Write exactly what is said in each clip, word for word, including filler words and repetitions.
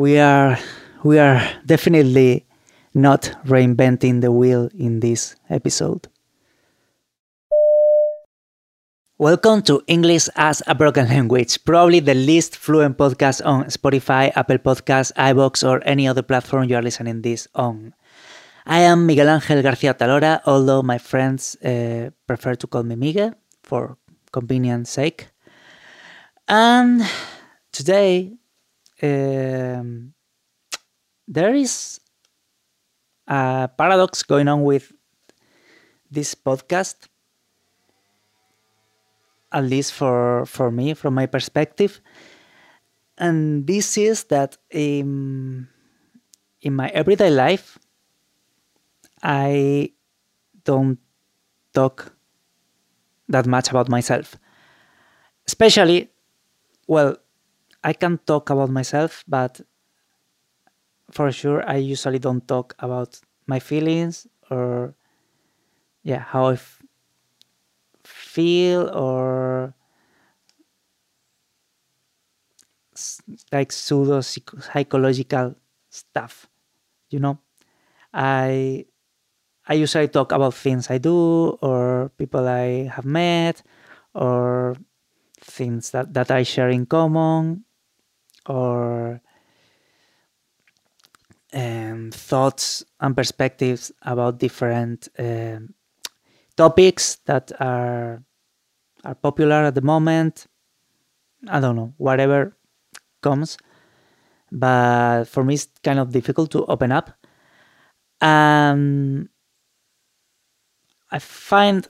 we are we are definitely not reinventing the wheel in this episode. Welcome to English as a Broken Language, probably the least fluent podcast on Spotify, Apple Podcasts, iVoox, or any other platform you are listening this on. I am Miguel Ángel García Talora, although my friends uh, prefer to call me Miguel for convenience sake. And today, um, there is a paradox going on with this podcast, at least for, for me, from my perspective. And this is that in, in my everyday life, I don't talk that much about myself. Especially, well, I can talk about myself, but for sure I usually don't talk about my feelings or yeah, how I f- feel or s- like pseudo psychological stuff, you know. I I usually talk about things I do or people I have met or things that, that I share in common or um, thoughts and perspectives about different um, topics that are are popular at the moment. I don't know, whatever comes. But for me, it's kind of difficult to open up. Um, I find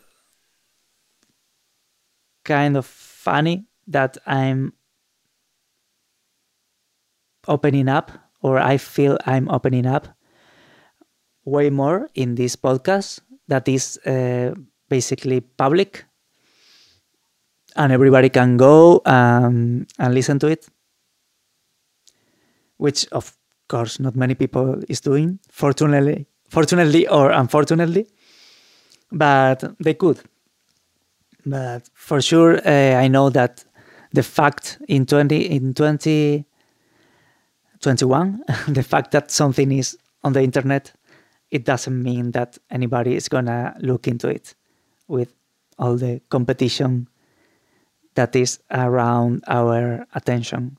kind of funny that I'm opening up, or I feel I'm opening up way more in this podcast that is uh, basically public and everybody can go um, and listen to it, which of course not many people is doing, fortunately fortunately or unfortunately, but they could. But for sure, uh, I know that the fact in twenty in twenty twenty-one the fact that something is on the internet, it doesn't mean that anybody is gonna look into it with all the competition that is around our attention.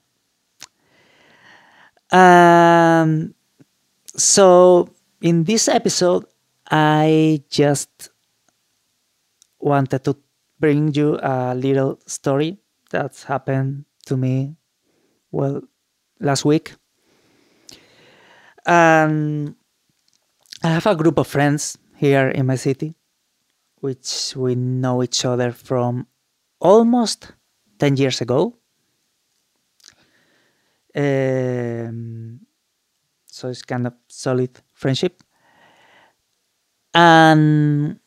Um, so in this episode, I just wanted to bring you a little story that happened to me, well, last week. Um, I have a group of friends here in my city, which we know each other from almost ten years ago. Um, so it's kind of solid friendship. And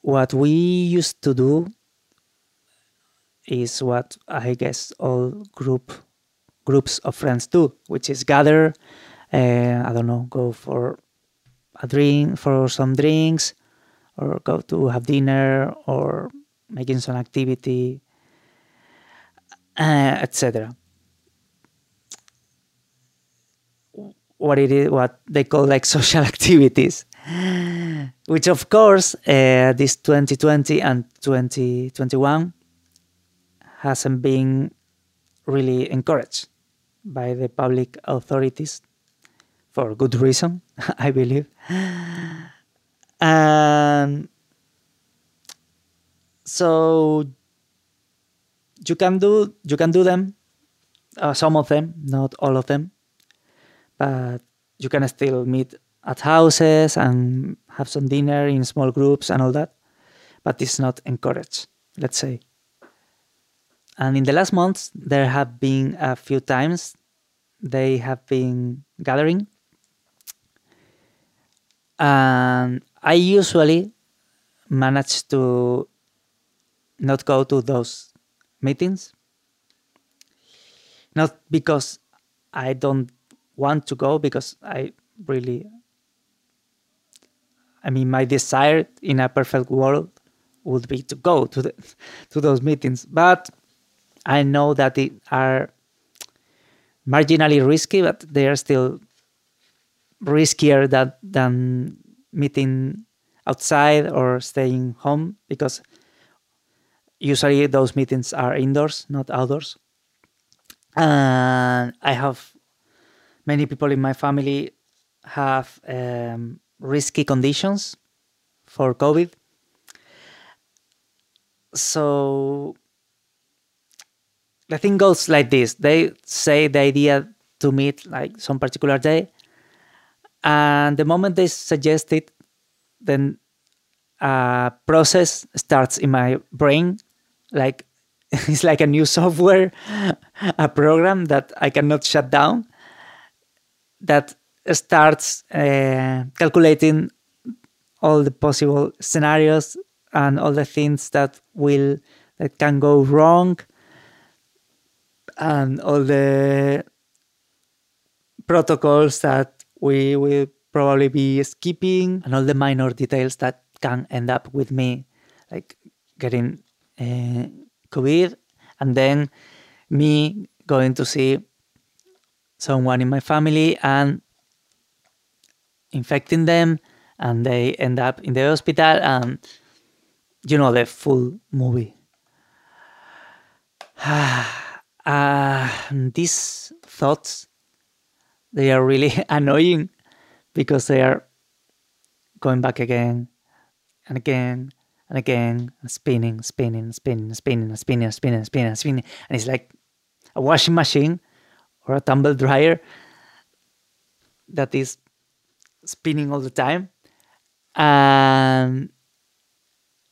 what we used to do is what I guess all group groups of friends do, which is gather, uh, I don't know, go for a drink, for some drinks, or go to have dinner, or making some activity, Uh, et cetera. What it is, what they call like social activities, which of course uh, this twenty twenty and twenty twenty-one hasn't been really encouraged by the public authorities for good reason, I believe. Um, so. You can do you can do them, uh, some of them, not all of them, but you can still meet at houses and have some dinner in small groups and all that, but it's not encouraged, let's say. And in the last months, there have been a few times they have been gathering, and I usually manage to not go to those meetings, not because I don't want to go, because I really, I mean, my desire in a perfect world would be to go to the, to those meetings, but I know that it are marginally risky, but they are still riskier that, than meeting outside or staying home, because usually those meetings are indoors, not outdoors. And I have many people in my family have um, risky conditions for COVID. So the thing goes like this. They say the idea to meet like some particular day, and the moment they suggest it, then a process starts in my brain. Like it's like a new software, a program that I cannot shut down, that starts uh, calculating all the possible scenarios and all the things that will that can go wrong, and all the protocols that we will probably be skipping, and all the minor details that can end up with me like getting uh, COVID, and then me going to see someone in my family and infecting them, and they end up in the hospital, and you know, the full movie. Uh, these thoughts, they are really annoying, because they are going back again and again and again, spinning, spinning, spinning, spinning, spinning, spinning, spinning, spinning. And it's like a washing machine or a tumble dryer that is spinning all the time and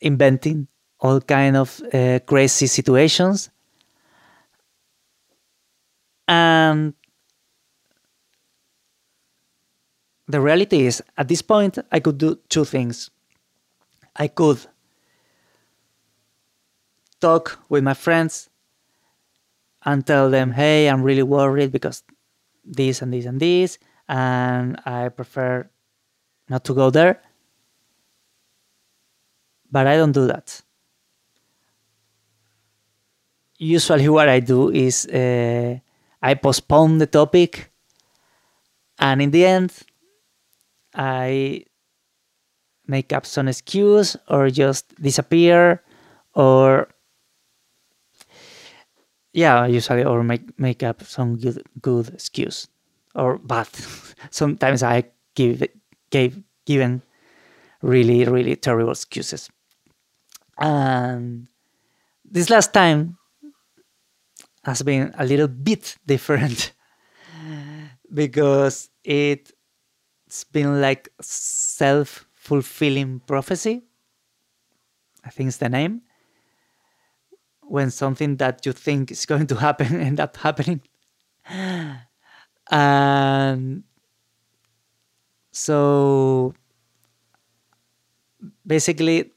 inventing all kind of uh, crazy situations. And the reality is, at this point, I could do two things. I could talk with my friends and tell them, hey, I'm really worried because this and this and this, and I prefer not to go there. But I don't do that. Usually what I do is uh, I postpone the topic, and in the end I make up some excuse or just disappear, or yeah, usually, or make, make up some good, good excuse or bad. Sometimes I give, gave, given really, really terrible excuses. And this last time has been a little bit different because it's been like self-fulfilling prophecy, I think is the name. When something that you think is going to happen end up happening. And so basically,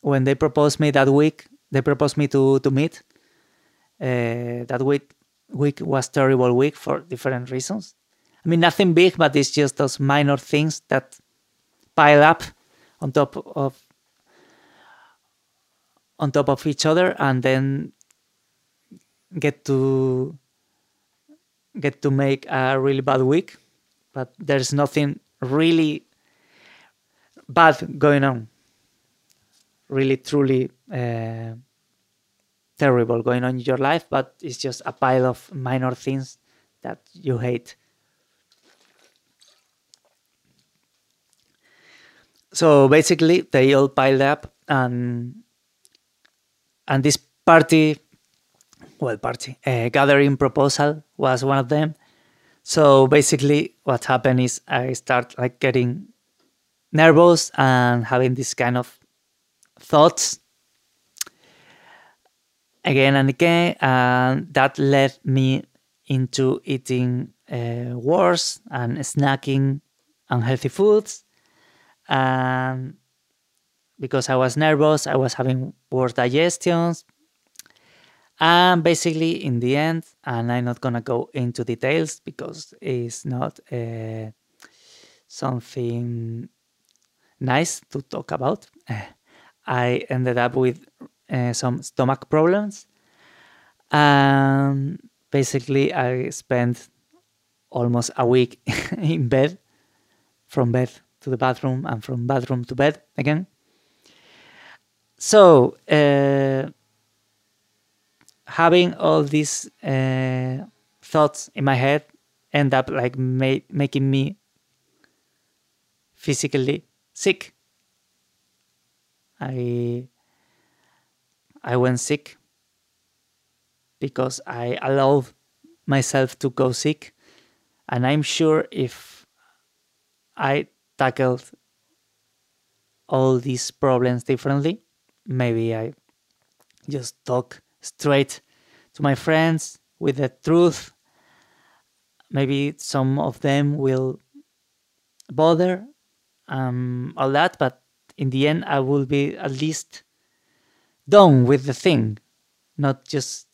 when they proposed me that week, they proposed me to, to meet. Uh, that week, week was a terrible week for different reasons. I mean, nothing big, but it's just those minor things that pile up on top of on top of each other, and then get to get to make a really bad week, but there's nothing really bad going on, really truly uh, terrible going on in your life, but it's just a pile of minor things that you hate. So basically they all piled up, and And this party, well, party, uh, gathering proposal was one of them. So basically what happened is I start like getting nervous and having this kind of thoughts again and again. And that led me into eating uh, worse and snacking unhealthy foods. And because I was nervous, I was having worse digestions. And basically, in the end, and I'm not going to go into details because it's not uh, something nice to talk about, I ended up with uh, some stomach problems. Um, Basically, I spent almost a week in bed, from bed to the bathroom and from bathroom to bed again. So, uh, having all these uh, thoughts in my head end up like ma making me physically sick. I I went sick because I allowed myself to go sick, and I'm sure if I tackled all these problems differently, maybe I just talk straight to my friends with the truth, maybe some of them will bother um, all that, but in the end I will be at least done with the thing, not just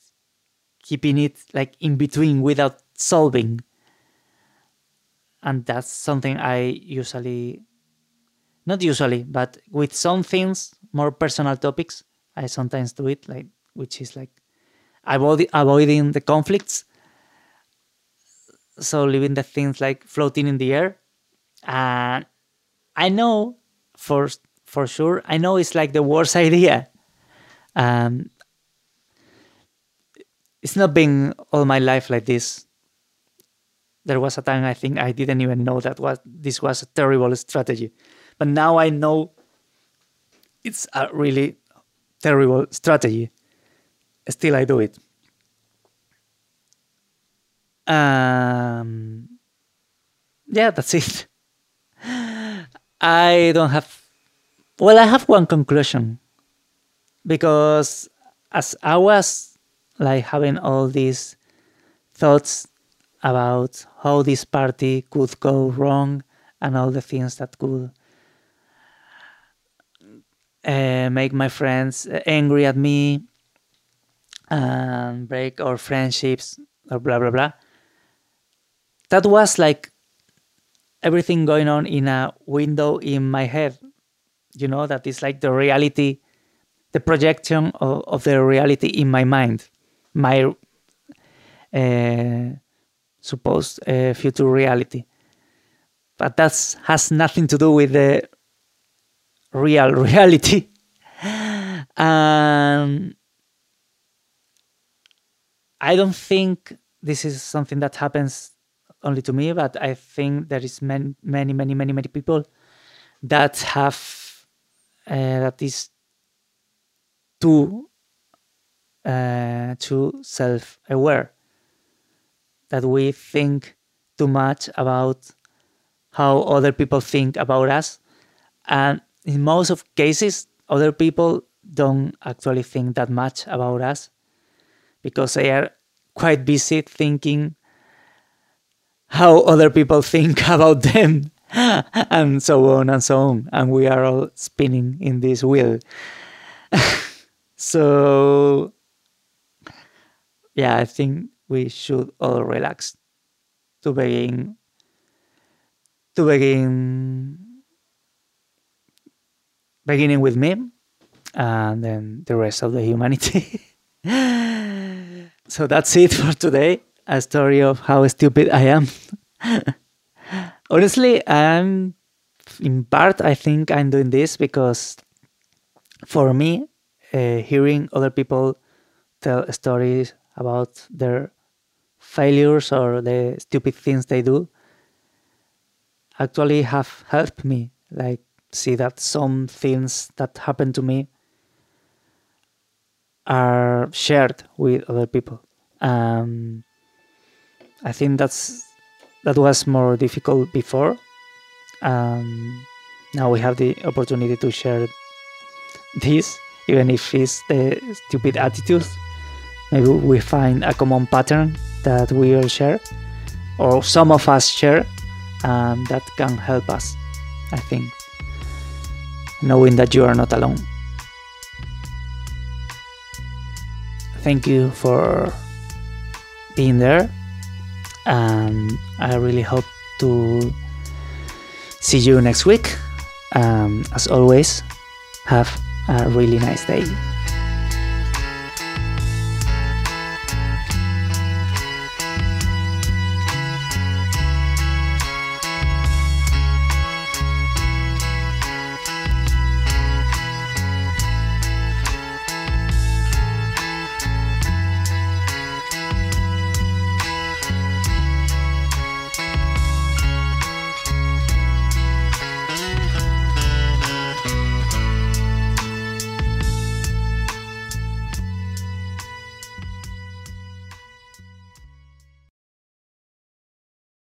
keeping it like in between without solving. And that's something I usually, not usually, but with some things, more personal topics, I sometimes do it, like, which is like avoid, avoiding the conflicts. So leaving the things like floating in the air. And I know for, for sure, I know it's like the worst idea. Um, it's not been all my life like this. There was a time I think I didn't even know that was, this was a terrible strategy. But now I know it's a really terrible strategy. Still, I do it. Um, yeah, that's it. I don't have... Well, I have one conclusion. Because as I was like having all these thoughts about how this party could go wrong and all the things that could Uh, make my friends angry at me and break our friendships or blah blah blah. That was like everything going on in a window in my head. You know, that is like the reality, the projection of, of the reality in my mind. My uh, supposed uh, future reality. But that has nothing to do with the real reality. um, I don't think this is something that happens only to me, but I think there is many, many, many, many, many people that have uh, that is too uh, too self-aware, that we think too much about how other people think about us, and in most of cases, other people don't actually think that much about us because they are quite busy thinking how other people think about them and so on and so on. And we are all spinning in this wheel. So, yeah, I think we should all relax to begin to begin Beginning with me, and then the rest of the humanity. So that's it for today. A story of how stupid I am. Honestly, I'm, in part, I think I'm doing this because for me, uh, hearing other people tell stories about their failures or the stupid things they do actually have helped me. Like, see that some things that happen to me are shared with other people. Um, I think that's that was more difficult before. Um, now we have the opportunity to share this, even if it's the stupid attitudes. Maybe we find a common pattern that we all share, or some of us share, and that can help us, I think. Knowing that you are not alone. Thank you for being there, and I really hope to see you next week. Um, as always, have a really nice day.